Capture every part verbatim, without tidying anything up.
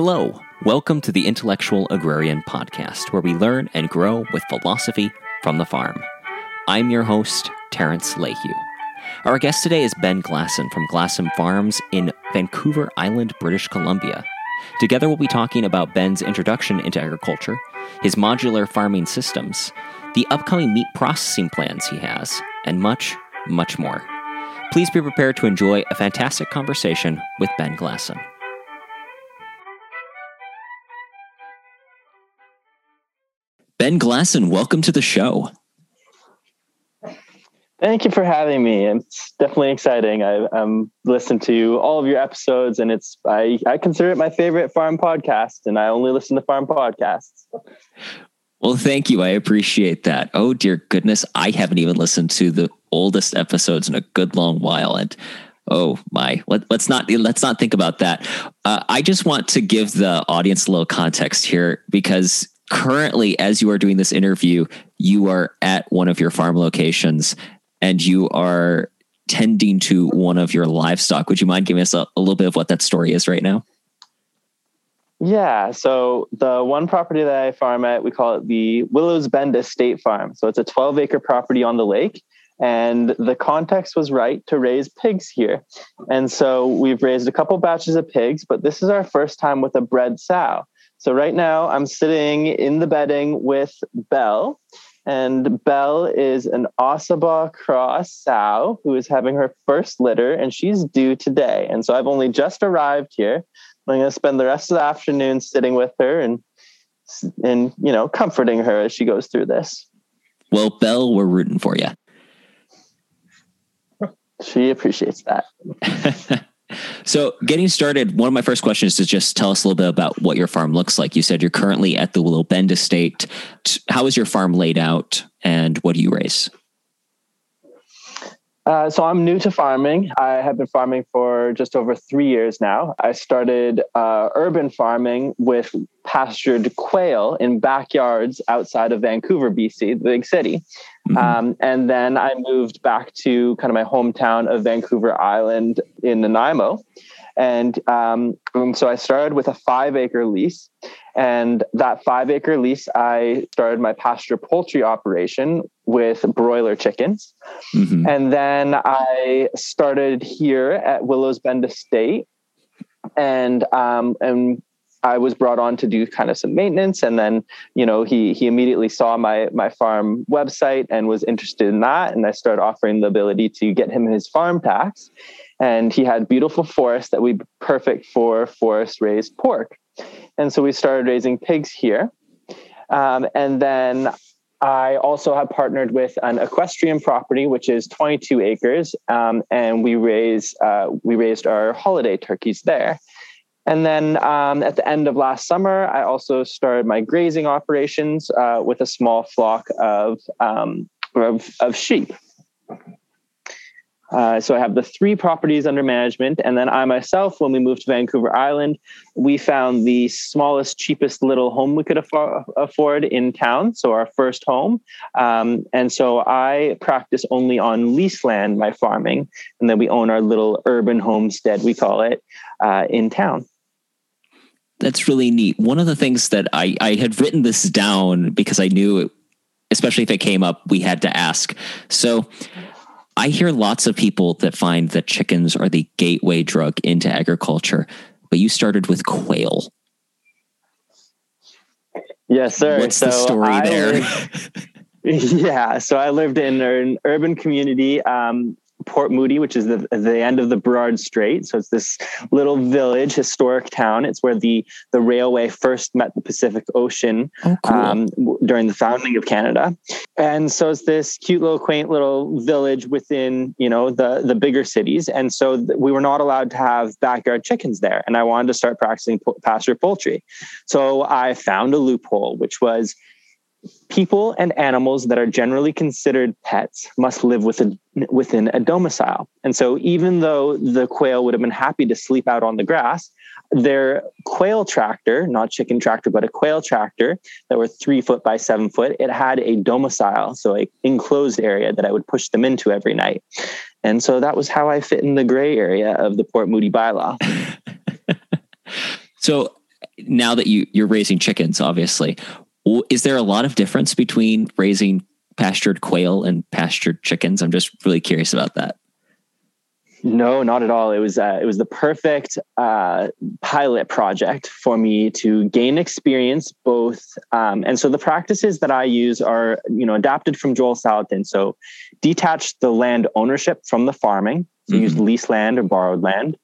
Hello, welcome to the Intellectual Agrarian Podcast, where we learn and grow with philosophy from the farm. I'm your host, Terrence Leahy. Our guest today is Ben Glassen from Glassen Farms in Vancouver Island, British Columbia. Together we'll be talking about Ben's introduction into agriculture, his modular farming systems, the upcoming meat processing plans he has, and much, much more. Please be prepared to enjoy a fantastic conversation with Ben Glassen. Ben Glassen, welcome to the show. Thank you for having me. It's definitely exciting. I've um, listened to all of your episodes, and it's I, I consider it my favorite farm podcast, and I only listen to farm podcasts. Well, thank you. I appreciate that. Oh, dear goodness. I haven't even listened to the oldest episodes in a good long while. And oh my, Let, let's not, let's not think about that. Uh, I just want to give the audience a little context here, because currently, as you are doing this interview, you are at one of your farm locations and you are tending to one of your livestock. Would you mind giving us a, a little bit of what that story is right now? Yeah, so the one property that I farm at, we call it the Willows Bend Estate Farm. So it's a twelve acre property on the lake, and the context was right to raise pigs here. And so we've raised a couple batches of pigs, but this is our first time with a bred sow. So right now I'm sitting in the bedding with Belle, and Belle is an Osabaw cross sow who is having her first litter, and she's due today. And so I've only just arrived here. I'm going to spend the rest of the afternoon sitting with her and, and, you know, comforting her as she goes through this. Well, Belle, we're rooting for you. She appreciates that. So getting started, one of my first questions is just tell us a little bit about what your farm looks like. You said you're currently at the Willow Bend Estate. How is your farm laid out, and what do you raise? Uh, so I'm new to farming. I have been farming for just over three years now. I started uh, urban farming with pastured quail in backyards outside of Vancouver, B C, the big city. Mm-hmm. Um, and then I moved back to kind of my hometown of Vancouver Island in Nanaimo. And um, so I started with a five acre lease. And that five acre lease, I started my pasture poultry operation with broiler chickens. Mm-hmm. And then I started here at Willows Bend Estate, and, um, and I was brought on to do kind of some maintenance. And then, you know, he, he immediately saw my, my farm website and was interested in that. And I started offering the ability to get him his farm tax. And he had beautiful forest that would be perfect for forest raised pork. And so we started raising pigs here. Um, and then I also have partnered with an equestrian property, which is twenty-two acres. Um, and we raise uh, we raised our holiday turkeys there. And then um, at the end of last summer, I also started my grazing operations uh, with a small flock of, um, of, of sheep. Uh, so I have the three properties under management. And then I myself, when we moved to Vancouver Island, we found the smallest, cheapest little home we could affo- afford in town. So our first home. Um, and so I practice only on lease land, my farming. And then we own our little urban homestead, we call it, uh, in town. That's really neat. One of the things that I, I had written this down because I knew, it, especially if it came up, we had to ask. So I hear lots of people that find that chickens are the gateway drug into agriculture, but you started with quail. Yes, sir. What's so the story I there? Lived, yeah, so I lived in an urban community, um, Port Moody, which is the, the end of the Burrard Strait. So it's this little village, historic town. It's where the, the railway first met the Pacific Ocean. Oh, cool. um, w- during the founding of Canada. And so it's this cute little, quaint little village within, you know, the, the bigger cities. And so th- we were not allowed to have backyard chickens there. And I wanted to start practicing po- pasture poultry. So I found a loophole, which was people and animals that are generally considered pets must live within, within a domicile. And so even though the quail would have been happy to sleep out on the grass, their quail tractor, not chicken tractor, but a quail tractor that were three foot by seven foot, it had a domicile, so an enclosed area that I would push them into every night. And so that was how I fit in the gray area of the Port Moody bylaw. So now that you, you're raising chickens, obviously, is there a lot of difference between raising pastured quail and pastured chickens? I'm just really curious about that. No, not at all. It was uh, it was the perfect uh, pilot project for me to gain experience both. Um, and so the practices that I use are, you know, adapted from Joel Salatin. So detach the land ownership from the farming. So mm-hmm. use leased land or borrowed land.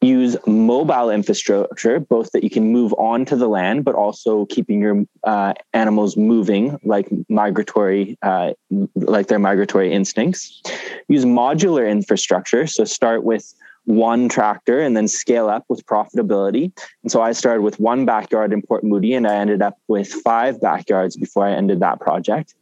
Use mobile infrastructure, both that you can move on to the land, but also keeping your uh, animals moving, like migratory, uh, like their migratory instincts. Use modular infrastructure. So start with one tractor and then scale up with profitability. And so I started with one backyard in Port Moody, and I ended up with five backyards before I ended that project.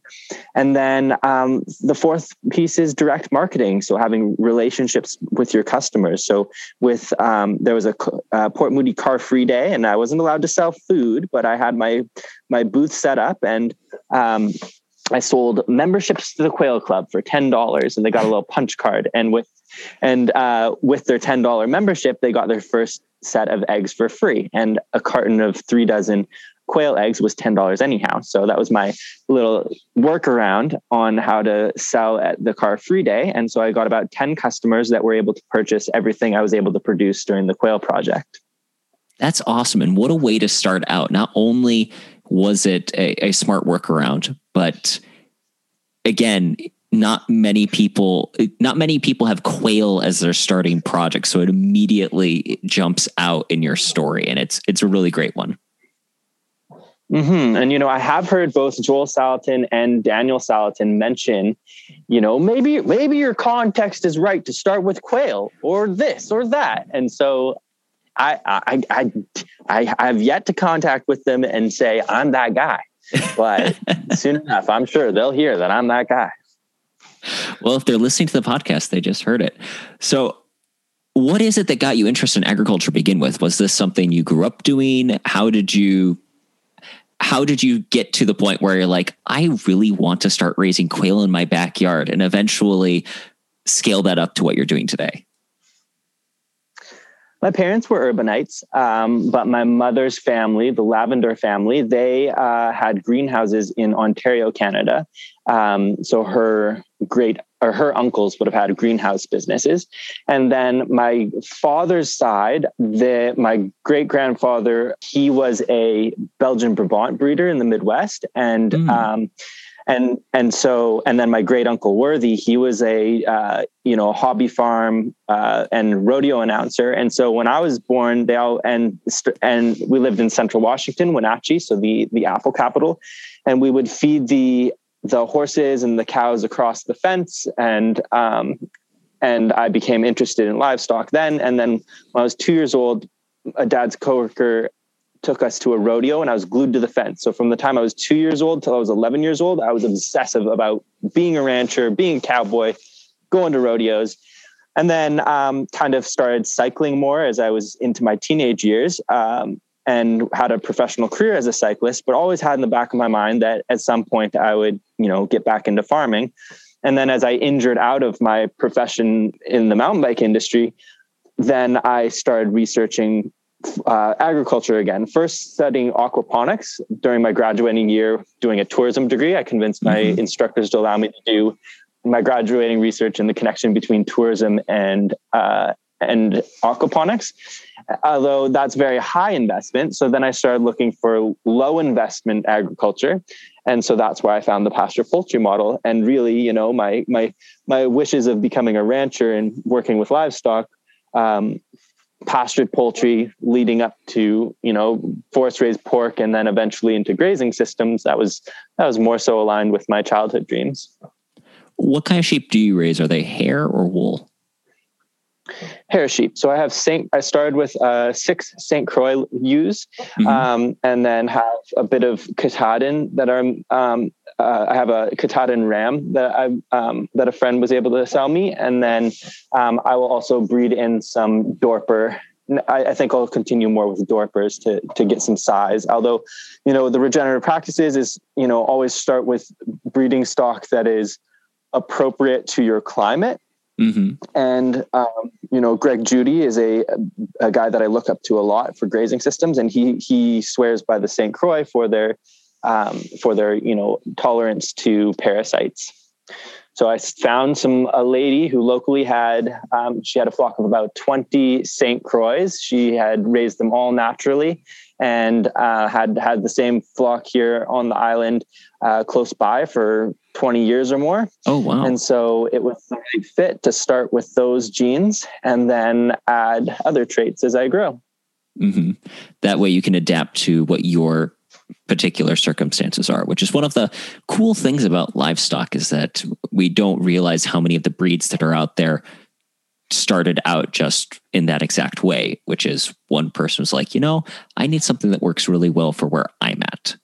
And then um, the fourth piece is direct marketing. So having relationships with your customers. So with um, there was a uh, Port Moody Car Free Day, and I wasn't allowed to sell food, but I had my my booth set up, and um, I sold memberships to the Quail Club for ten dollars, and they got a little punch card. And with And uh, with their ten dollars membership, they got their first set of eggs for free. And a carton of three dozen quail eggs was ten dollars anyhow. So that was my little workaround on how to sell at the Car Free Day. And so I got about ten customers that were able to purchase everything I was able to produce during the quail project. That's awesome. And what a way to start out. Not only was it a, a smart workaround, but again, Not many people, not many people have quail as their starting project, so it immediately jumps out in your story, and it's it's a really great one. Mm-hmm. And you know, I have heard both Joel Salatin and Daniel Salatin mention, you know, maybe maybe your context is right to start with quail or this or that, and so I I I I, I have yet to contact with them and say I'm that guy, but soon enough, I'm sure they'll hear that I'm that guy. Well, if they're listening to the podcast, they just heard it. So what is it that got you interested in agriculture to begin with? Was this something you grew up doing? How did you, how did you get to the point where you're like, I really want to start raising quail in my backyard and eventually scale that up to what you're doing today? My parents were urbanites, um, but my mother's family, the Lavender family, they uh, had greenhouses in Ontario, Canada. Um, so her great or her uncles would have had greenhouse businesses. And then my father's side, the, my great grandfather, he was a Belgian Brabant breeder in the Midwest. And mm. um, and and so and then my great uncle Worthy, he was a uh, you know hobby farm uh, and rodeo announcer. And so when I was born, they all and and we lived in central Washington, Wenatchee, so the the apple capital, and we would feed the the horses and the cows across the fence. And um, and I became interested in livestock then. And then when I was two years old, a dad's coworker took us to a rodeo, and I was glued to the fence. So from the time I was two years old till I was eleven years old, I was obsessive about being a rancher, being a cowboy, going to rodeos. And then um, kind of started cycling more as I was into my teenage years, um, and had a professional career as a cyclist, but always had in the back of my mind that at some point I would, you know, get back into farming. And then as I injured out of my profession in the mountain bike industry, then I started researching Uh, agriculture again, first studying aquaponics during my graduating year, doing a tourism degree. I convinced my mm-hmm. instructors to allow me to do my graduating research and the connection between tourism and uh, and aquaponics, although that's very high investment. So then I started looking for low investment agriculture. And so that's where I found the pasture poultry model. And really, you know, my my my wishes of becoming a rancher and working with livestock, um, pastured poultry leading up to, you know, forest raised pork, and then eventually into grazing systems. That was, that was more so aligned with my childhood dreams. What kind of sheep do you raise? Are they hair or wool? Hair sheep. So I have Saint, I started with uh six Saint Croix ewes, mm-hmm. um, and then have a bit of Katahdin that are, um, uh, I have a Katahdin ram that I, um, that a friend was able to sell me. And then, um, I will also breed in some Dorper. I, I think I'll continue more with Dorpers to, to get some size. Although, you know, the regenerative practices is, you know, always start with breeding stock that is appropriate to your climate. Mm-hmm. And, um, you know, Greg Judy is a, a guy that I look up to a lot for grazing systems. And he, he swears by the Saint Croix for their, um, for their, you know, tolerance to parasites. So I found some, a lady who locally had, um, she had a flock of about twenty Saint Croix. She had raised them all naturally and, uh, had had the same flock here on the island, uh, close by for twenty years or more. Oh, wow. And so it was the right fit to start with those genes and then add other traits as I grow. Mm-hmm. That way you can adapt to what your particular circumstances are, which is one of the cool things about livestock, is that we don't realize how many of the breeds that are out there started out just in that exact way, which is one person was like, you know, I need something that works really well for where I'm at.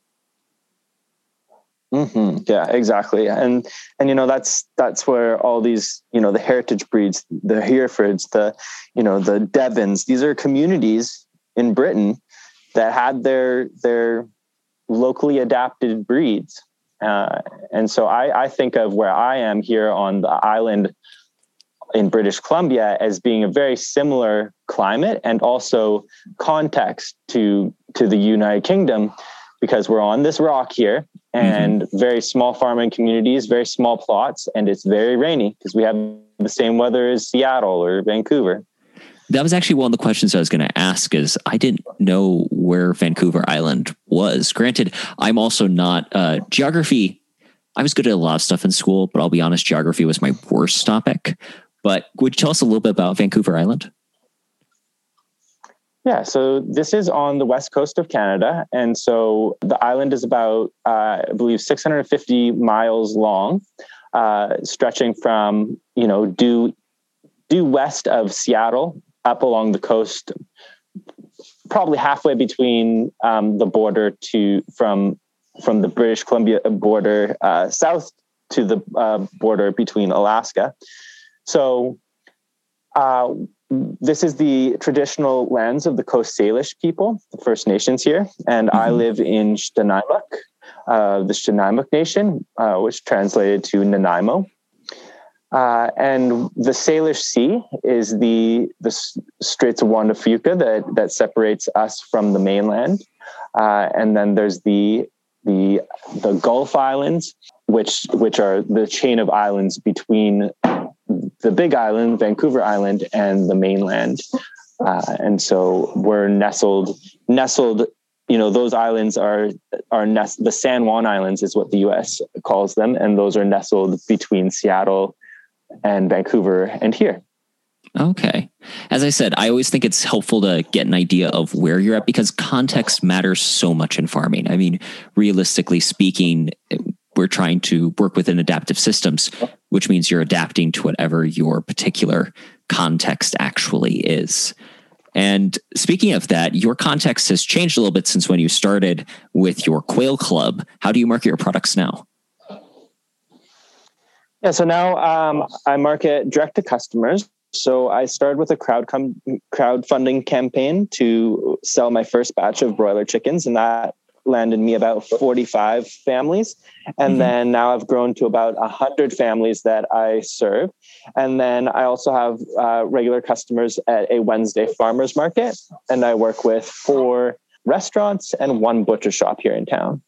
Mm-hmm. Yeah, exactly. And, and, you know, that's, that's where all these, you know, the heritage breeds, the Herefords, the, you know, the Devons, these are communities in Britain that had their, their locally adapted breeds. Uh, and so I, I think of where I am here on the island in British Columbia as being a very similar climate and also context to, to the United Kingdom, because we're on this rock here. And mm-hmm. very small farming communities, very small plots, and it's very rainy because we have the same weather as Seattle or Vancouver. That was actually one of the questions I was going to ask, is I didn't know where Vancouver Island was. Granted, I'm also not uh, geography. I was good at a lot of stuff in school, but I'll be honest, geography was my worst topic. But would you tell us a little bit about Vancouver Island? Yeah, so this is on the west coast of Canada. And so the island is about, uh, I believe, six hundred fifty miles long, uh, stretching from, you know, due, due west of Seattle up along the coast, probably halfway between um, the border to from from the British Columbia border uh, south to the uh, border between Alaska. So uh this is the traditional lands of the Coast Salish people, the First Nations here, and mm-hmm. I live in Snuneymuxw, uh, the Snuneymuxw Nation, uh, which translated to Nanaimo. Uh, and the Salish Sea is the the Straits of Juan de Fuca that that separates us from the mainland, uh, and then there's the the the Gulf Islands, which which are the chain of islands between the Big Island, Vancouver Island, and the mainland. Uh, and so we're nestled, nestled, you know, those islands are, are nest, the San Juan Islands is what the U S calls them. And those are nestled between Seattle and Vancouver and here. Okay. As I said, I always think it's helpful to get an idea of where you're at, because context matters so much in farming. I mean, realistically speaking, we're trying to work within adaptive systems, which means you're adapting to whatever your particular context actually is. And speaking of that, your context has changed a little bit since when you started with your quail club. How do you market your products now? Yeah, so now um, I market direct to customers. So I started with a crowd com- crowdfunding campaign to sell my first batch of broiler chickens, and that landed me about forty-five families. And mm-hmm. then now I've grown to about one hundred families that I serve. And then I also have uh, regular customers at a Wednesday farmers market. And I work with four restaurants and one butcher shop here in town.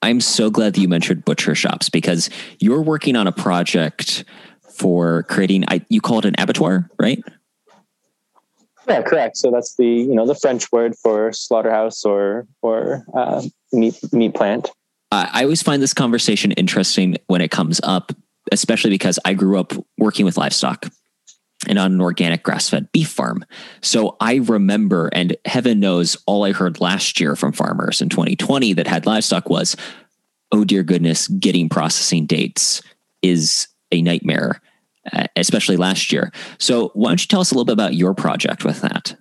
I'm so glad that you mentioned butcher shops, because you're working on a project for creating, I, you call it an abattoir, right? Yeah, correct. So that's the, you know, the French word for slaughterhouse or, or uh, meat, meat plant. I always find this conversation interesting when it comes up, especially because I grew up working with livestock and on an organic grass-fed beef farm. So I remember, and heaven knows all I heard last year from farmers in twenty twenty that had livestock was, oh dear goodness, getting processing dates is a nightmare. Uh, especially last year. So why don't you tell us a little bit about your project with that?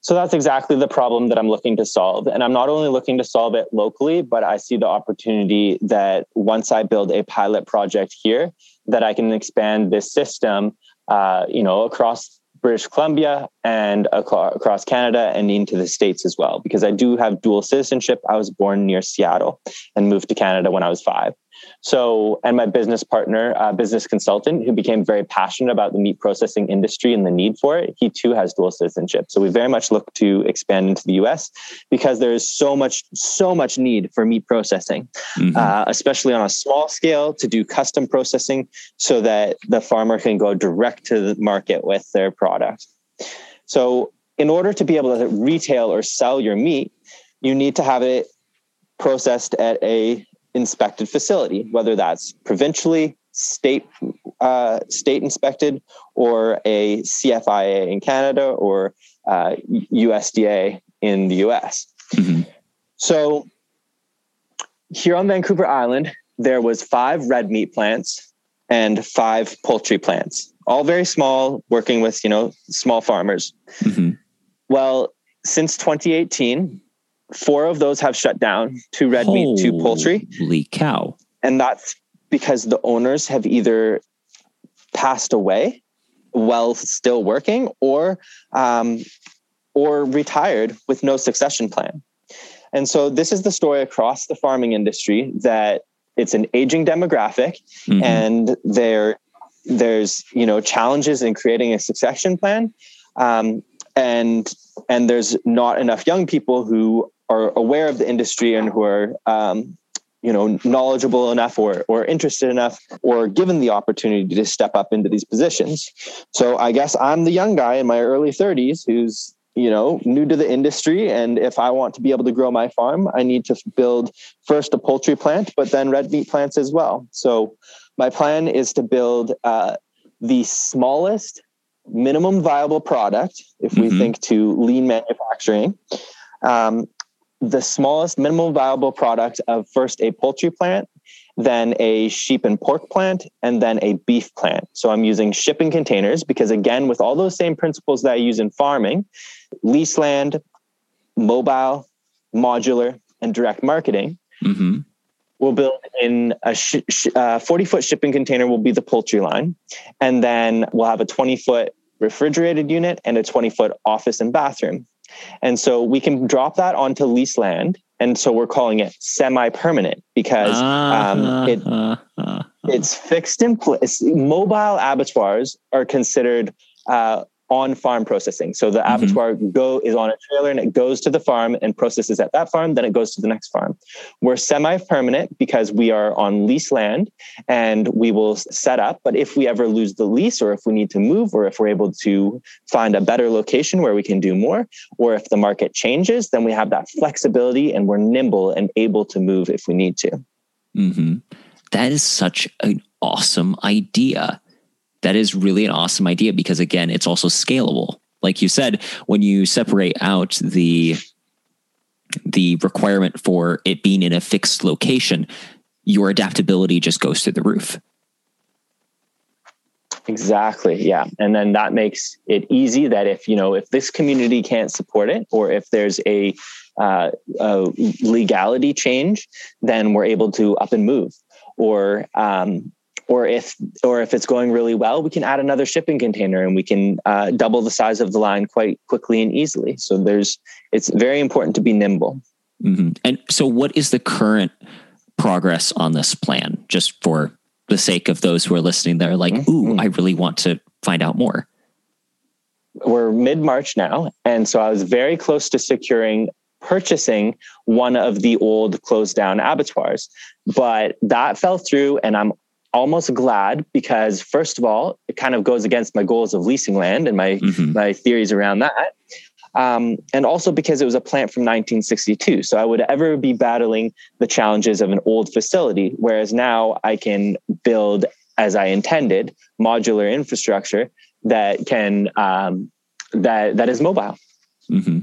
So that's exactly the problem that I'm looking to solve. And I'm not only looking to solve it locally, but I see the opportunity that once I build a pilot project here, that I can expand this system, uh, you know, across British Columbia and across Canada and into the States as well, because I do have dual citizenship. I was born near Seattle and moved to Canada when I was five. So, and my business partner, uh, business consultant, who became very passionate about the meat processing industry and the need for it, he too has dual citizenship. So we very much look to expand into the U S because there is so much, so much need for meat processing, mm-hmm. uh, especially on a small scale, to do custom processing so that the farmer can go direct to the market with their product. So in order to be able to retail or sell your meat, you need to have it processed at a inspected facility, whether that's provincially, state uh, state inspected, or a C F I A in Canada, or uh, U S D A in the U S. Mm-hmm. So here on Vancouver Island, there was five red meat plants and five poultry plants, all very small, working with, you know, small farmers. Mm-hmm. Well, since twenty eighteen, four of those have shut down, two red Holy meat, two poultry. Holy cow. And that's because the owners have either passed away while still working, or um, or retired with no succession plan. And so this is the story across the farming industry, that it's an aging demographic, mm-hmm. and there there's, you know, challenges in creating a succession plan. Um, and and there's not enough young people who are aware of the industry and who are, um, you know, knowledgeable enough or, or interested enough or given the opportunity to step up into these positions. So I guess I'm the young guy in my early thirties who's, you know, new to the industry. And if I want to be able to grow my farm, I need to build first a poultry plant, but then red meat plants as well. So my plan is to build uh, the smallest minimum viable product, if we mm-hmm. think to lean manufacturing, um, the smallest minimum viable product of first a poultry plant, then a sheep and pork plant, and then a beef plant. So I'm using shipping containers because, again, with all those same principles that I use in farming, lease land, mobile, modular, and direct marketing, mm-hmm. we'll build in a sh- sh- uh, forty-foot shipping container will be the poultry line. And then we'll have a twenty-foot refrigerated unit and a twenty-foot office and bathroom. And so we can drop that onto lease land. And so we're calling it semi-permanent because um, it it's fixed in place. Mobile abattoirs are considered uh, on-farm processing. So the abattoir mm-hmm. go is on a trailer and it goes to the farm and processes at that farm, then it goes to the next farm. We're semi-permanent because we are on lease land and we will set up. But if we ever lose the lease, or if we need to move, or if we're able to find a better location where we can do more, or if the market changes, then we have that flexibility and we're nimble and able to move if we need to. Mm-hmm. That is such an awesome idea. That is really an awesome idea because, again, it's also scalable. Like you said, when you separate out the the requirement for it being in a fixed location, your adaptability just goes through the roof. Exactly. Yeah. And then that makes it easy that if, you know, if this community can't support it, or if there's a, uh, a legality change, then we're able to up and move, or, um, Or if or if it's going really well, we can add another shipping container and we can uh, double the size of the line quite quickly and easily. So there's it's very important to be nimble. Mm-hmm. And so what is the current progress on this plan? Just for the sake of those who are listening, they're like, mm-hmm. ooh, I really want to find out more. We're mid-March now. And so I was very close to securing purchasing one of the old closed down abattoirs, but that fell through, and I'm almost glad because, first of all, it kind of goes against my goals of leasing land and my, mm-hmm. my theories around that. Um, and also because it was a plant from nineteen sixty-two. So I would ever be battling the challenges of an old facility, whereas now I can build, as I intended, modular infrastructure that can, um, that, that is mobile. Mm-hmm.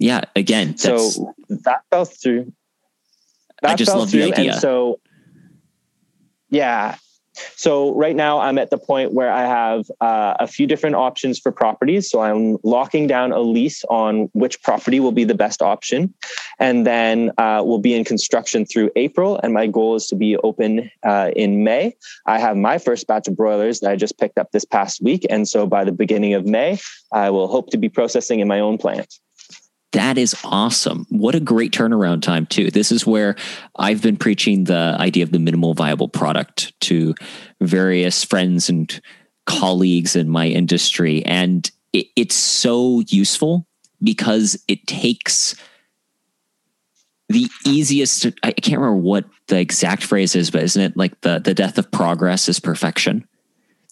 Yeah. Again, that's, so that fell through. That I just love the idea. And so, yeah. So right now I'm at the point where I have uh, a few different options for properties. So I'm locking down a lease on which property will be the best option. And then uh, we'll be in construction through April. And my goal is to be open uh, in May. I have my first batch of broilers that I just picked up this past week. And so by the beginning of May, I will hope to be processing in my own plant. That is awesome. What a great turnaround time too. This is where I've been preaching the idea of the minimal viable product to various friends and colleagues in my industry. And it, it's so useful because it takes the easiest, I can't remember what the exact phrase is, but isn't it like the, the death of progress is perfection?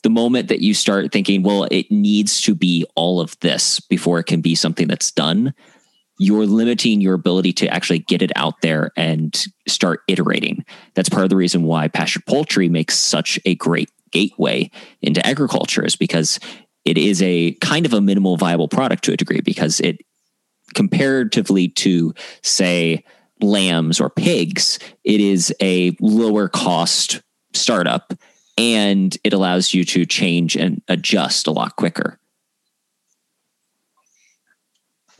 The moment that you start thinking, well, it needs to be all of this before it can be something that's done, you're limiting your ability to actually get it out there and start iterating. That's part of the reason why pastured poultry makes such a great gateway into agriculture, is because it is a kind of a minimal viable product to a degree, because it, comparatively to, say, lambs or pigs, it is a lower cost startup. And it allows you to change and adjust a lot quicker.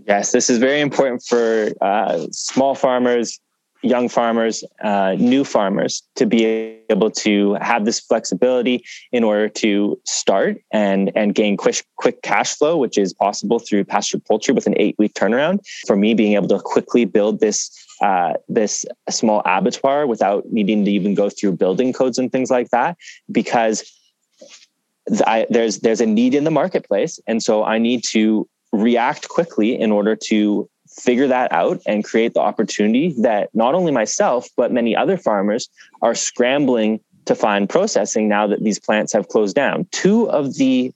Yes, this is very important for uh, small farmers, young farmers, uh, new farmers to be able to have this flexibility in order to start and, and gain quick, quick cash flow, which is possible through pastured poultry with an eight-week turnaround. For me, being able to quickly build this Uh, this small abattoir without needing to even go through building codes and things like that, because th- I, there's there's a need in the marketplace. And so I need to react quickly in order to figure that out and create the opportunity that not only myself, but many other farmers are scrambling to find processing now that these plants have closed down. Two of the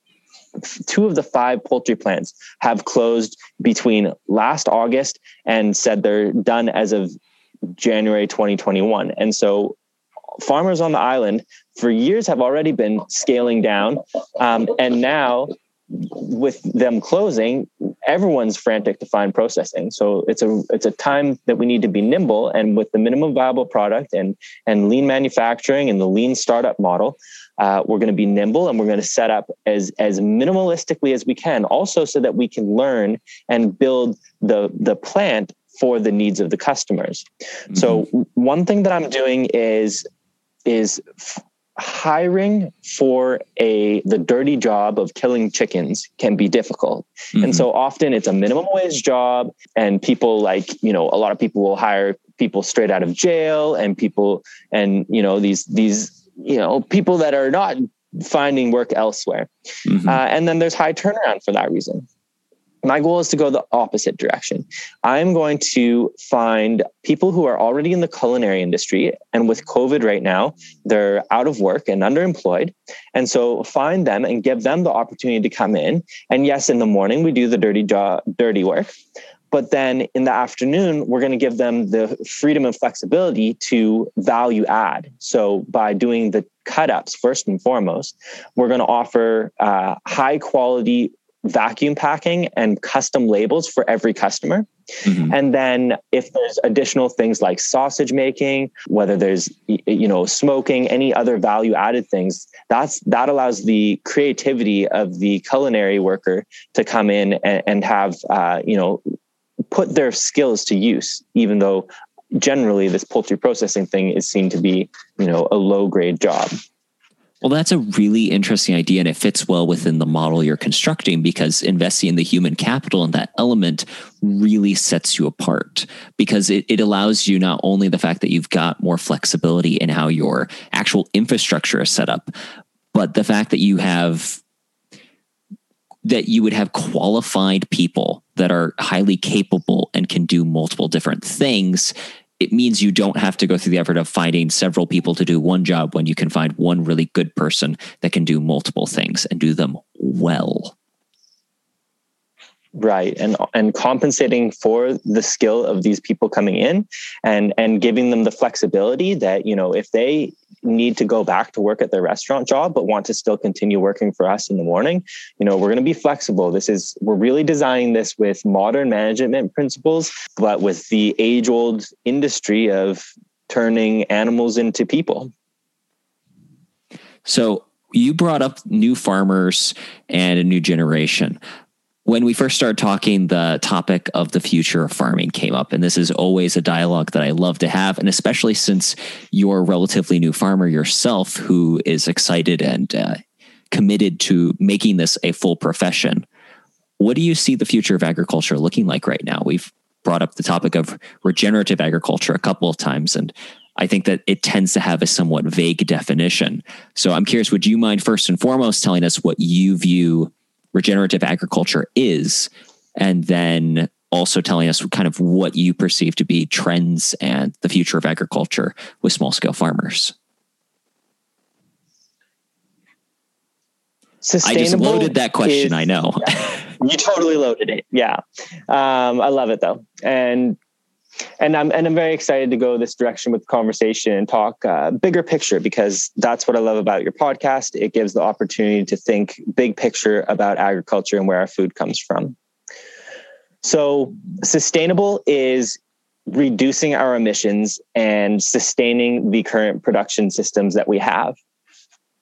Two of the five poultry plants have closed between last August and said they're done as of January twenty twenty-one. And so farmers on the island for years have already been scaling down. Um, and now with them closing, everyone's frantic to find processing. So it's a it's a time that we need to be nimble. And with the minimum viable product and, and lean manufacturing and the lean startup model, Uh, we're going to be nimble, and we're going to set up as as minimalistically as we can, also so that we can learn and build the the plant for the needs of the customers. Mm-hmm. So one thing that I'm doing is is f- hiring for a the dirty job of killing chickens can be difficult. Mm-hmm. And so often it's a minimum wage job, and people like, you know, a lot of people will hire people straight out of jail and people and, you know, these these. you know, people that are not finding work elsewhere. Mm-hmm. Uh, and then there's high turnaround for that reason. My goal is to go the opposite direction. I'm going to find people who are already in the culinary industry, and with COVID right now, they're out of work and underemployed. And so find them and give them the opportunity to come in. And yes, in the morning, we do the dirty job, dirty work. But then in the afternoon, we're going to give them the freedom and flexibility to value add. So by doing the cut-ups first and foremost, we're going to offer uh, high-quality vacuum packing and custom labels for every customer. Mm-hmm. And then if there's additional things like sausage making, whether there's, you know, smoking, any other value added things, that's, that allows the creativity of the culinary worker to come in and, and have, uh, you know, put their skills to use, even though generally this poultry processing thing is seen to be, you know, a low grade job. Well, that's a really interesting idea, and it fits well within the model you're constructing, because investing in the human capital and that element really sets you apart, because it, it allows you not only the fact that you've got more flexibility in how your actual infrastructure is set up, but the fact that you have that you would have qualified people that are highly capable and can do multiple different things. It means you don't have to go through the effort of finding several people to do one job when you can find one really good person that can do multiple things and do them well. Right. And and compensating for the skill of these people coming in and, and giving them the flexibility that, you know, if they need to go back to work at their restaurant job, but want to still continue working for us in the morning, you know, we're going to be flexible. This is, we're really designing this with modern management principles, but with the age old industry of turning animals into people. So you brought up new farmers and a new generation. When we first started talking, the topic of the future of farming came up, and this is always a dialogue that I love to have, and especially since you're a relatively new farmer yourself who is excited and uh, committed to making this a full profession. What do you see the future of agriculture looking like right now? We've brought up the topic of regenerative agriculture a couple of times, and I think that it tends to have a somewhat vague definition. So I'm curious, would you mind first and foremost telling us what you view regenerative agriculture is, and then also telling us kind of what you perceive to be trends and the future of agriculture with small-scale farmers? I just loaded that question, is, I know. Yeah, you totally loaded it, yeah. Um, I love it, though. And and I'm and I'm very excited to go this direction with the conversation and talk uh, bigger picture, because that's what I love about your podcast. It gives the opportunity to think big picture about agriculture and where our food comes from. So sustainable is reducing our emissions and sustaining the current production systems that we have.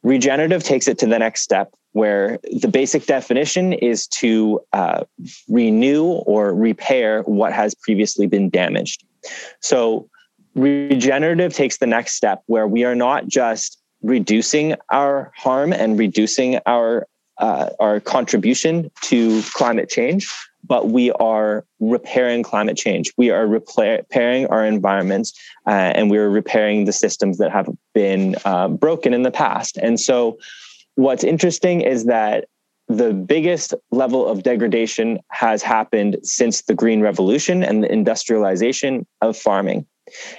Regenerative takes it to the next step, where the basic definition is to uh, renew or repair what has previously been damaged. So regenerative takes the next step, where we are not just reducing our harm and reducing our uh, our contribution to climate change, but we are repairing climate change. We are repairing our environments, uh, and we are repairing the systems that have been uh, broken in the past. And so what's interesting is that the biggest level of degradation has happened since the Green Revolution and the industrialization of farming.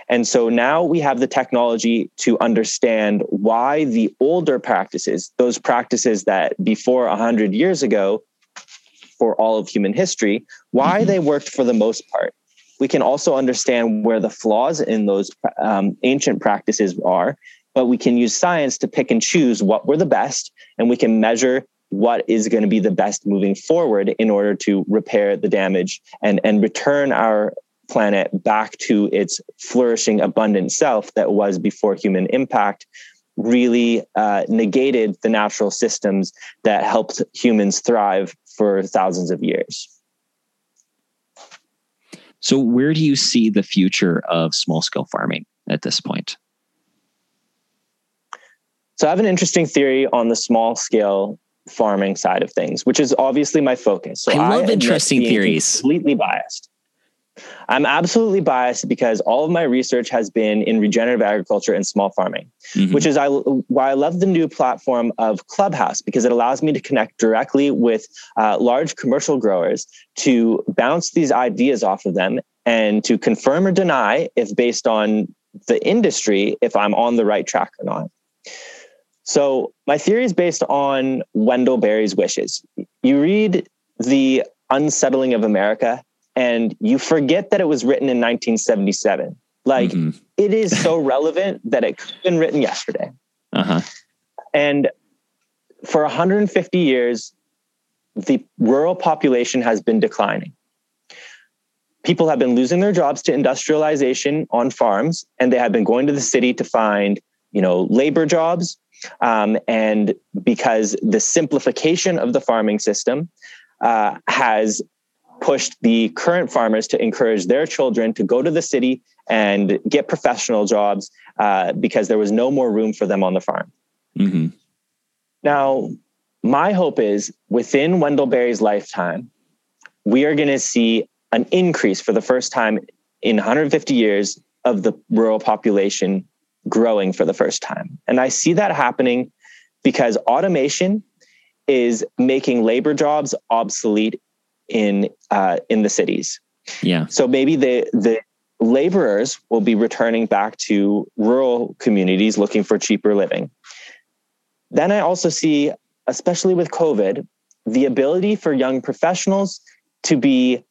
And so now we have the technology to understand why the older practices, those practices that before one hundred years ago, for all of human history, why they worked for the most part. We can also understand where the flaws in those um, ancient practices are, but we can use science to pick and choose what were the best, and we can measure what is going to be the best moving forward in order to repair the damage and, and return our planet back to its flourishing, abundant self that was before human impact really uh, negated the natural systems that helped humans thrive for thousands of years. So where do you see the future of small-scale farming at this point? So I have an interesting theory on the small-scale farming side of things, which is obviously my focus. So I love I interesting theories. Completely biased. I'm absolutely biased because all of my research has been in regenerative agriculture and small farming, mm-hmm. which is I, why I love the new platform of Clubhouse, because it allows me to connect directly with uh, large commercial growers to bounce these ideas off of them and to confirm or deny if based on the industry, if I'm on the right track or not. So my theory is based on Wendell Berry's wishes. You read The Unsettling of America, and you forget that it was written in nineteen seventy-seven. Like, mm-hmm. it is so relevant that it could have been written yesterday. Uh-huh. And for one hundred fifty years, the rural population has been declining. People have been losing their jobs to industrialization on farms, and they have been going to the city to find, you know, labor jobs. Um, and because the simplification of the farming system uh, has pushed the current farmers to encourage their children to go to the city and get professional jobs uh, because there was no more room for them on the farm. Mm-hmm. Now, my hope is within Wendell Berry's lifetime, we are going to see an increase for the first time in one hundred fifty years of the rural population growing for the first time. And I see that happening because automation is making labor jobs obsolete in uh, in the cities. Yeah. So maybe the, the laborers will be returning back to rural communities looking for cheaper living. Then I also see, especially with COVID, the ability for young professionals to be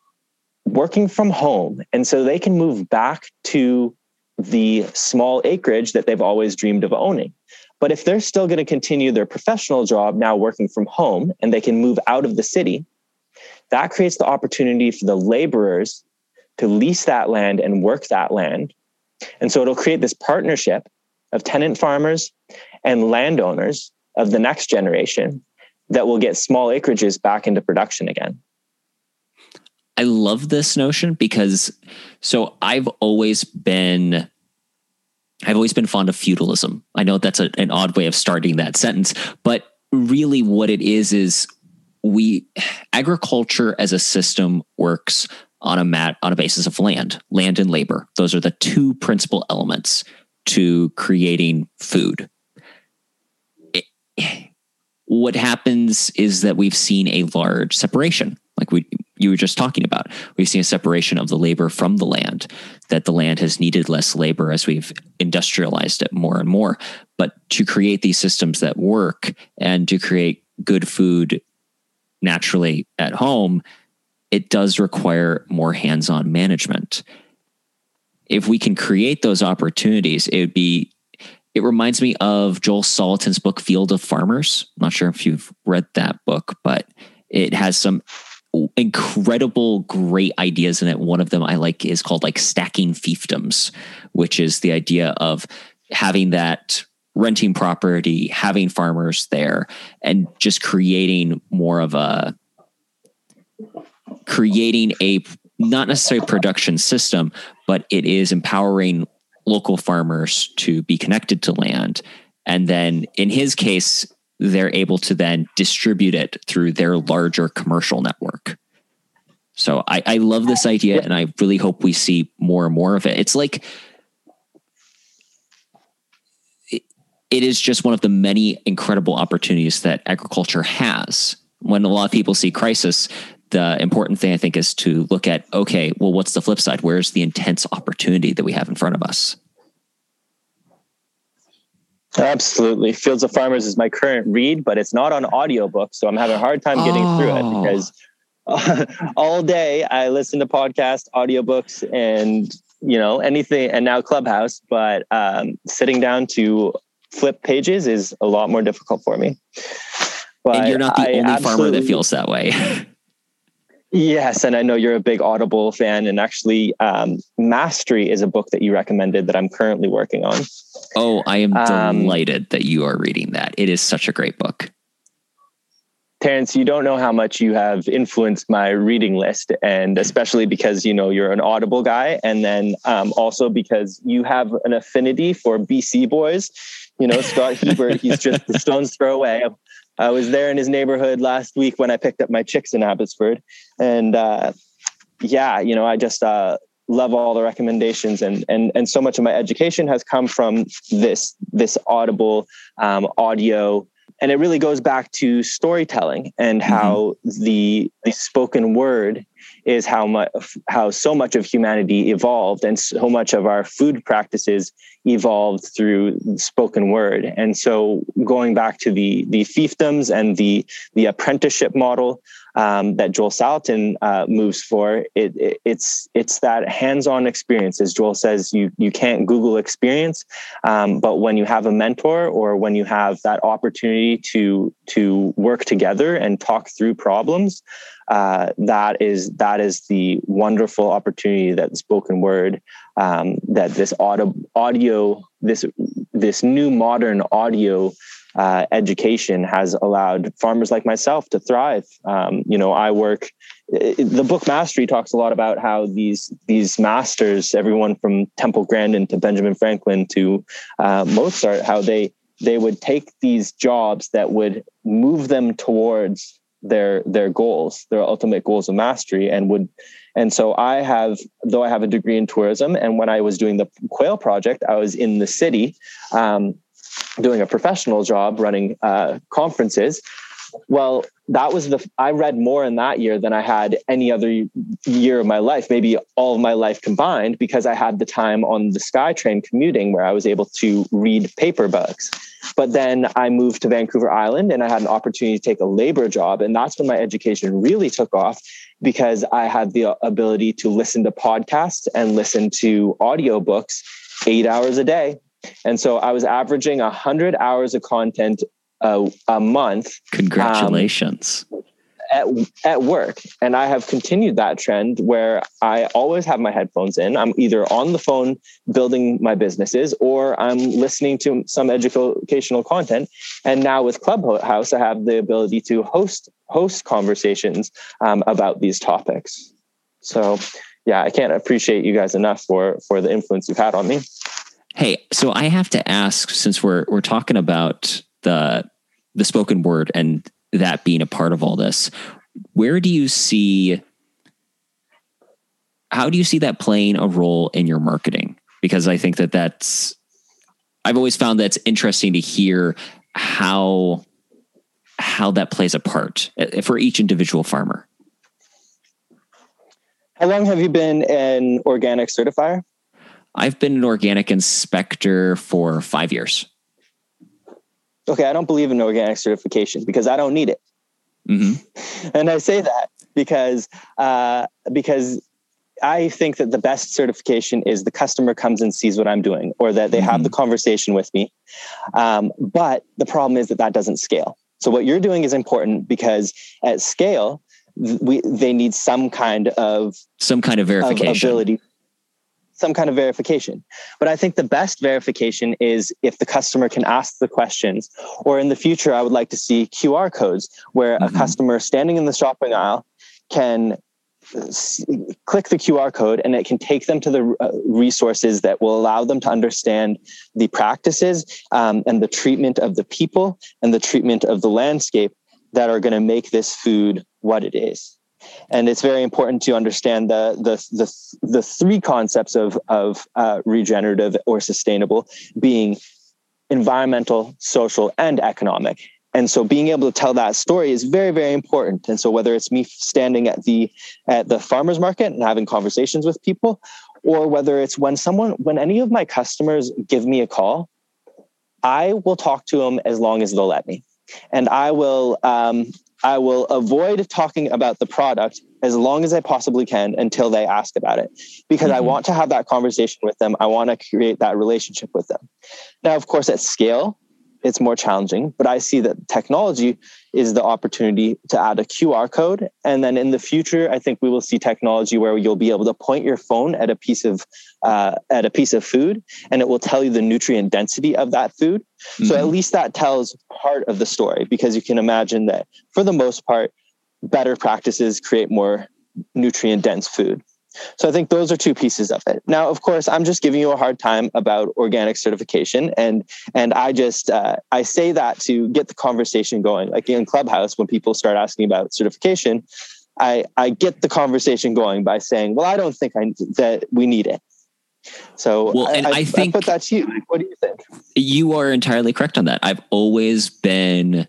working from home. And so they can move back to the small acreage that they've always dreamed of owning. But if they're still going to continue their professional job now working from home and they can move out of the city, that creates the opportunity for the laborers to lease that land and work that land. And so it'll create this partnership of tenant farmers and landowners of the next generation that will get small acreages back into production again. I love this notion because, so I've always been... I've always been fond of feudalism. I know that's a, an odd way of starting that sentence, but really what it is is we agriculture as a system works on a mat on a basis of land, land and labor. Those are the two principal elements to creating food. It, what happens is that we've seen a large separation, like we you were just talking about. We've seen a separation of the labor from the land, that the land has needed less labor as we've industrialized it more and more. But to create these systems that work and to create good food naturally at home, it does require more hands-on management. If we can create those opportunities, it would be, it reminds me of Joel Salatin's book, Field of Farmers. I'm not sure if you've read that book, but it has some incredible, great ideas in it. One of them I like is called like stacking fiefdoms, which is the idea of having that renting property, having farmers there, and just creating more of a, creating a, not necessarily production system, but it is empowering local farmers to be connected to land. And then in his case, they're able to then distribute it through their larger commercial network. So I, I love this idea, and I really hope we see more and more of it. It's like, it, it is just one of the many incredible opportunities that agriculture has. When a lot of people see crisis, the important thing I think is to look at, okay, well, what's the flip side? Where's the intense opportunity that we have in front of us? Absolutely. Fields of Farmers is my current read, but it's not on audiobook, so I'm having a hard time getting oh. through it because uh, all day I listen to podcasts, audiobooks, and, you know, anything, and now Clubhouse, but um, sitting down to flip pages is a lot more difficult for me. But and you're not the I only farmer that feels that way. Yes, and I know you're a big Audible fan, and actually um, Mastery is a book that you recommended that I'm currently working on. Oh, I am um, delighted that you are reading that. It is such a great book. Terrence, you don't know how much you have influenced my reading list, and especially because, you know, you're an Audible guy, and then um, also because you have an affinity for B C boys. You know, Scott Hebert, he's just a stone's throw away. I was there in his neighborhood last week when I picked up my chicks in Abbotsford. And uh, yeah, you know, I just uh, love all the recommendations. And, and and so much of my education has come from this, this Audible um, audio. And it really goes back to storytelling and how mm-hmm. the, the spoken word is how much, how so much of humanity evolved, and so much of our food practices evolved through the spoken word. And so going back to the, the fiefdoms and the, the apprenticeship model um, that Joel Salatin uh, moves for, it, it, it's, it's that hands-on experience. As Joel says, you, you can't Google experience. Um, but when you have a mentor, or when you have that opportunity to, to work together and talk through problems, Uh, that is that is the wonderful opportunity that the spoken word, um, that this audio, audio this this new modern audio uh, education has allowed farmers like myself to thrive. Um, you know, I work. The book Mastery talks a lot about how these these masters, everyone from Temple Grandin to Benjamin Franklin to uh, Mozart, how they they would take these jobs that would move them towards their their goals, their ultimate goals of mastery, and would, and so I have, though I have a degree in tourism, and when I was doing the quail project, I was in the city, um, doing a professional job, running uh, conferences. Well, that was the, I read more in that year than I had any other year of my life, maybe all of my life combined, because I had the time on the SkyTrain commuting where I was able to read paper books. But then I moved to Vancouver Island, and I had an opportunity to take a labor job. And that's when my education really took off, because I had the ability to listen to podcasts and listen to audiobooks eight hours a day. And so I was averaging one hundred hours of content A, a month. Congratulations. Um, at, at work. And I have continued that trend where I always have my headphones in. I'm either on the phone building my businesses, or I'm listening to some educational content. And now with Clubhouse, I have the ability to host, host conversations um, about these topics. So yeah, I can't appreciate you guys enough for, for the influence you've had on me. Hey, so I have to ask, since we're, we're talking about the the spoken word and that being a part of all this, where do you see, how do you see that playing a role in your marketing? Because I think that that's, I've always found that's interesting to hear how, how that plays a part for each individual farmer. How long have you been an organic certifier? I've been an organic inspector for five years. Okay, I don't believe in organic certification because I don't need it. Mm-hmm. And I say that because uh, because I think that the best certification is the customer comes and sees what I'm doing, or that they mm-hmm. have the conversation with me. Um, but the problem is that that doesn't scale. So what you're doing is important because at scale, we they need some kind of some kind of verification of ability. Some kind of verification. But I think the best verification is if the customer can ask the questions, or in the future, I would like to see Q R codes where mm-hmm. a customer standing in the shopping aisle can s- click the Q R code and it can take them to the uh, resources that will allow them to understand the practices um, and the treatment of the people and the treatment of the landscape that are going to make this food what it is. And it's very important to understand the the the, the three concepts of of uh, regenerative or sustainable being environmental, social, and economic. And so, being able to tell that story is very, very important. And so, whether it's me standing at the at the farmers market and having conversations with people, or whether it's when someone when any of my customers give me a call, I will talk to them as long as they'll let me, and I will. Um, I will avoid talking about the product as long as I possibly can until they ask about it, because mm-hmm. I want to have that conversation with them. I want to create that relationship with them. Now, of course, at scale, it's more challenging, but I see that technology is the opportunity to add a Q R code. And then in the future, I think we will see technology where you'll be able to point your phone at a piece of, uh, at a piece of food, and it will tell you the nutrient density of that food. Mm-hmm. So at least that tells part of the story, because you can imagine that for the most part, better practices create more nutrient dense food. So I think those are two pieces of it. Now, of course, I'm just giving you a hard time about organic certification. And and I just, uh, I say that to get the conversation going. Like in Clubhouse, when people start asking about certification, I, I get the conversation going by saying, well, I don't think I, that we need it. So well, I, and I, I, think I put that to you. Like, what do you think? You are entirely correct on that. I've always been...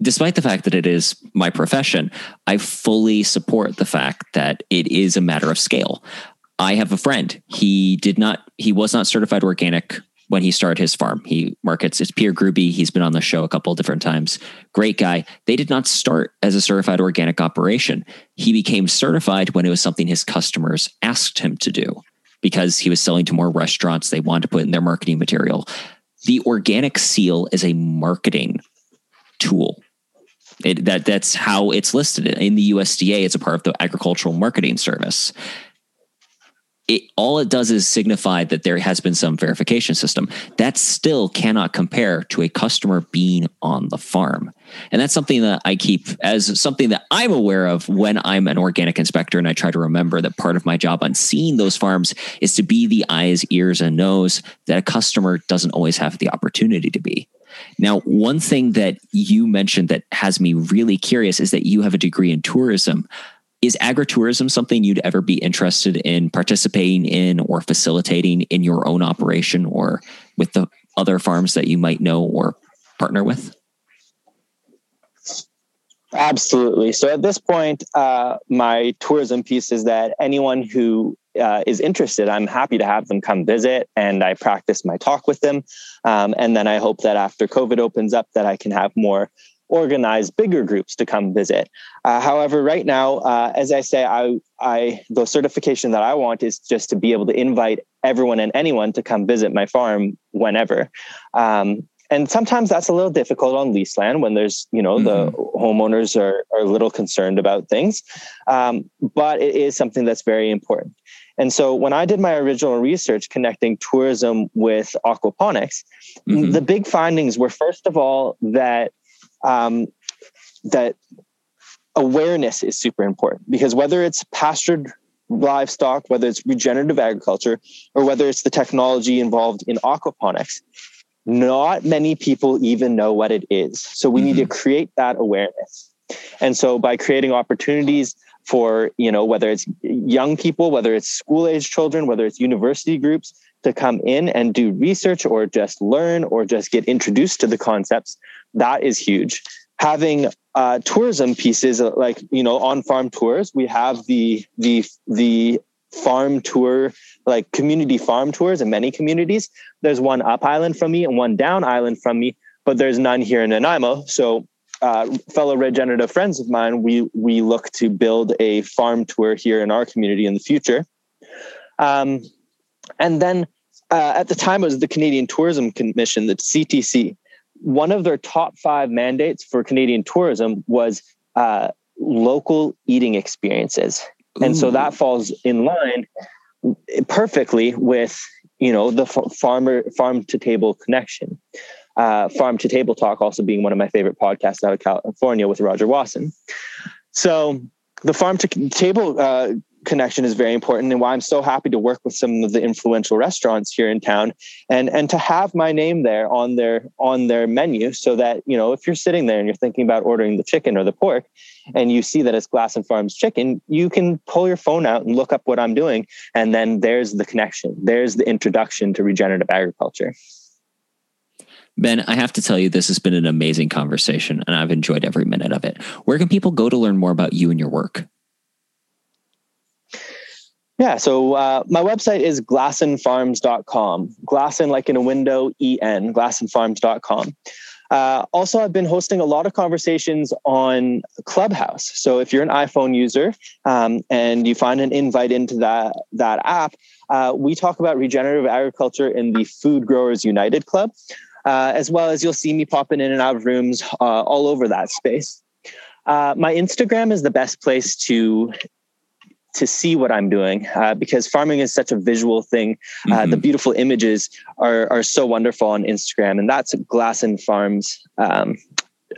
Despite the fact that it is my profession, I fully support the fact that it is a matter of scale. I have a friend. He did not, he was not certified organic when he started his farm. He markets, it's Pierre Gruby. He's been on the show a couple of different times. Great guy. They did not start as a certified organic operation. He became certified when it was something his customers asked him to do because he was selling to more restaurants. They wanted to put in their marketing material. The organic seal is a marketing tool. It, that that's how it's listed in the U S D A. It's a part of the Agricultural Marketing Service. It all it does is signify that there has been some verification system. That still cannot compare to a customer being on the farm, and that's something that I keep as something that I'm aware of when I'm an organic inspector, and I try to remember that part of my job on seeing those farms is to be the eyes, ears, and nose that a customer doesn't always have the opportunity to be. Now, one thing that you mentioned that has me really curious is that you have a degree in tourism. Is agritourism something you'd ever be interested in participating in or facilitating in your own operation or with the other farms that you might know or partner with? Absolutely. So at this point, uh, my tourism piece is that anyone who Uh, is interested, I'm happy to have them come visit, and I practice my talk with them. Um, and then I hope that after COVID opens up that I can have more organized, bigger groups to come visit. Uh, however, right now, uh, as I say, I, I, the certification that I want is just to be able to invite everyone and anyone to come visit my farm whenever. Um, And sometimes that's a little difficult on leaseland when there's, you know, mm-hmm. the homeowners are, are a little concerned about things. Um, but it is something that's very important. And so when I did my original research connecting tourism with aquaponics, mm-hmm. the big findings were, first of all, that um, that awareness is super important, because whether it's pastured livestock, whether it's regenerative agriculture, or whether it's the technology involved in aquaponics, not many people even know what it is. So we mm-hmm. need to create that awareness. And so by creating opportunities for, you know, whether it's young people, whether it's school age children, whether it's university groups to come in and do research or just learn or just get introduced to the concepts, that is huge. Having uh, tourism pieces like, you know, on farm tours, we have the, the, the farm tour, like community farm tours in many communities. There's one up island from me and one down island from me, but there's none here in Nanaimo. So Uh, fellow regenerative friends of mine, we we look to build a farm tour here in our community in the future. Um, and then uh, at the time, it was the Canadian Tourism Commission, the C T C. One of their top five mandates for Canadian tourism was uh, local eating experiences. Ooh. And so that falls in line perfectly with, you know, the farmer farm to table connection. Uh, Farm to Table Talk also being one of my favorite podcasts out of California with Roger Wasson. So the Farm to Table uh, connection is very important, and why I'm so happy to work with some of the influential restaurants here in town and and to have my name there on their on their menu, so that, you know, if you're sitting there and you're thinking about ordering the chicken or the pork and you see that it's Glassen Farms chicken, you can pull your phone out and look up what I'm doing, and then there's the connection. There's the introduction to regenerative agriculture. Ben, I have to tell you, this has been an amazing conversation, and I've enjoyed every minute of it. Where can people go to learn more about you and your work? Yeah, so uh, my website is Glassen Farms dot com. Glassen, like in a window, E N, Glassen Farms dot com. Uh, also, I've been hosting a lot of conversations on Clubhouse. So if you're an iPhone user um, and you find an invite into that, that app, uh, we talk about regenerative agriculture in the Food Growers United Club. Uh, as well as you'll see me popping in and out of rooms uh, all over that space. Uh, my Instagram is the best place to to see what I'm doing uh, because farming is such a visual thing. Uh, mm-hmm. The beautiful images are are so wonderful on Instagram, and that's Glassen Farms, um,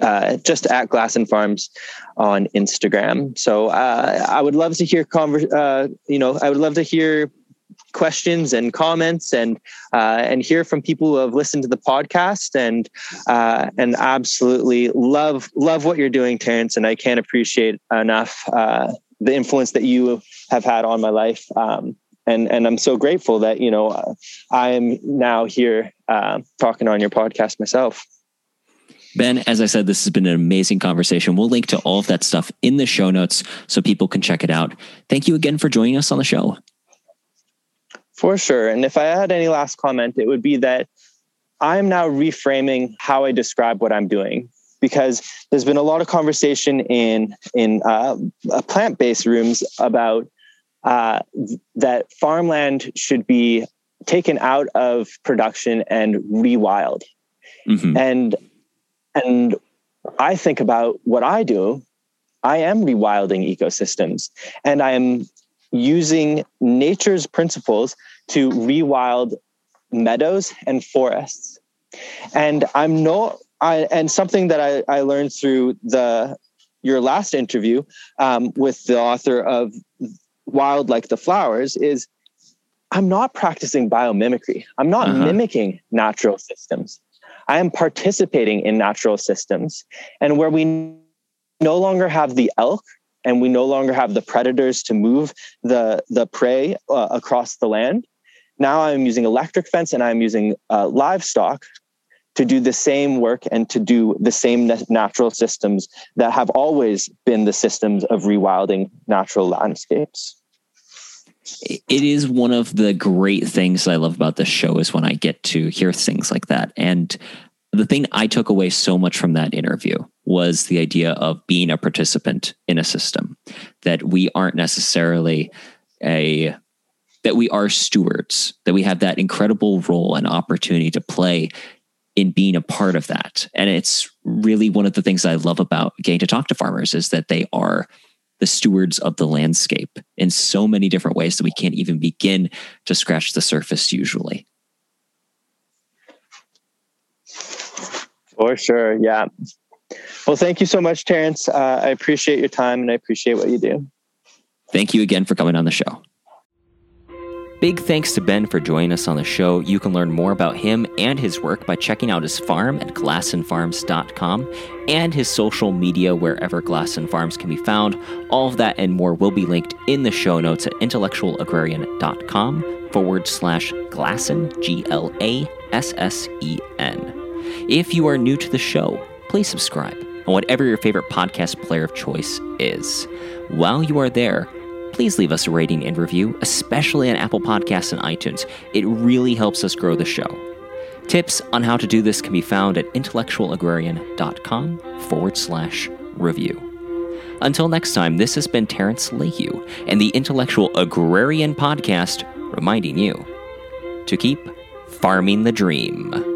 uh, just at Glassen Farms on Instagram. So uh, I would love to hear conver- uh, you know, I would love to hear. questions and comments, and uh, and hear from people who have listened to the podcast, and uh, and absolutely love love what you're doing, Terrence. And I can't appreciate enough uh, the influence that you have had on my life. Um, and and I'm so grateful that, you know, I am now here uh, talking on your podcast myself. Ben, as I said, this has been an amazing conversation. We'll link to all of that stuff in the show notes so people can check it out. Thank you again for joining us on the show. For sure. And if I had any last comment, it would be that I'm now reframing how I describe what I'm doing, because there's been a lot of conversation in in uh, plant-based rooms about uh, that farmland should be taken out of production and rewild. Mm-hmm. And, and I think about what I do. I am rewilding ecosystems, and I am using nature's principles to rewild meadows and forests. And I'm no, I, and something that I, I learned through the, your last interview um, with the author of Wild Like the Flowers is I'm not practicing biomimicry. I'm not uh-huh. mimicking natural systems. I am participating in natural systems. And where we no longer have the elk, and we no longer have the predators to move the the prey uh, across the land. Now I'm using electric fence and I'm using uh, livestock to do the same work and to do the same natural systems that have always been the systems of rewilding natural landscapes. It is one of the great things that I love about this show is when I get to hear things like that. And the thing I took away so much from that interview was the idea of being a participant in a system, that we aren't necessarily a, that we are stewards, that we have that incredible role and opportunity to play in being a part of that. And it's really one of the things I love about getting to talk to farmers is that they are the stewards of the landscape in so many different ways that we can't even begin to scratch the surface usually. For sure. Yeah. Well, thank you so much, Terrence. Uh, I appreciate your time and I appreciate what you do. Thank you again for coming on the show. Big thanks to Ben for joining us on the show. You can learn more about him and his work by checking out his farm at Glassen Farms dot com and his social media wherever Glassen Farms can be found. All of that and more will be linked in the show notes at intellectual agrarian dot com forward slash Glassen, G L A S S E N. If you are new to the show, please subscribe on whatever your favorite podcast player of choice is. While you are there, please leave us a rating and review, especially on Apple Podcasts and iTunes. It really helps us grow the show. Tips on how to do this can be found at intellectual agrarian dot com forward slash review. Until next time, this has been Terrence Leahy and the Intellectual Agrarian Podcast, reminding you to keep farming the dream.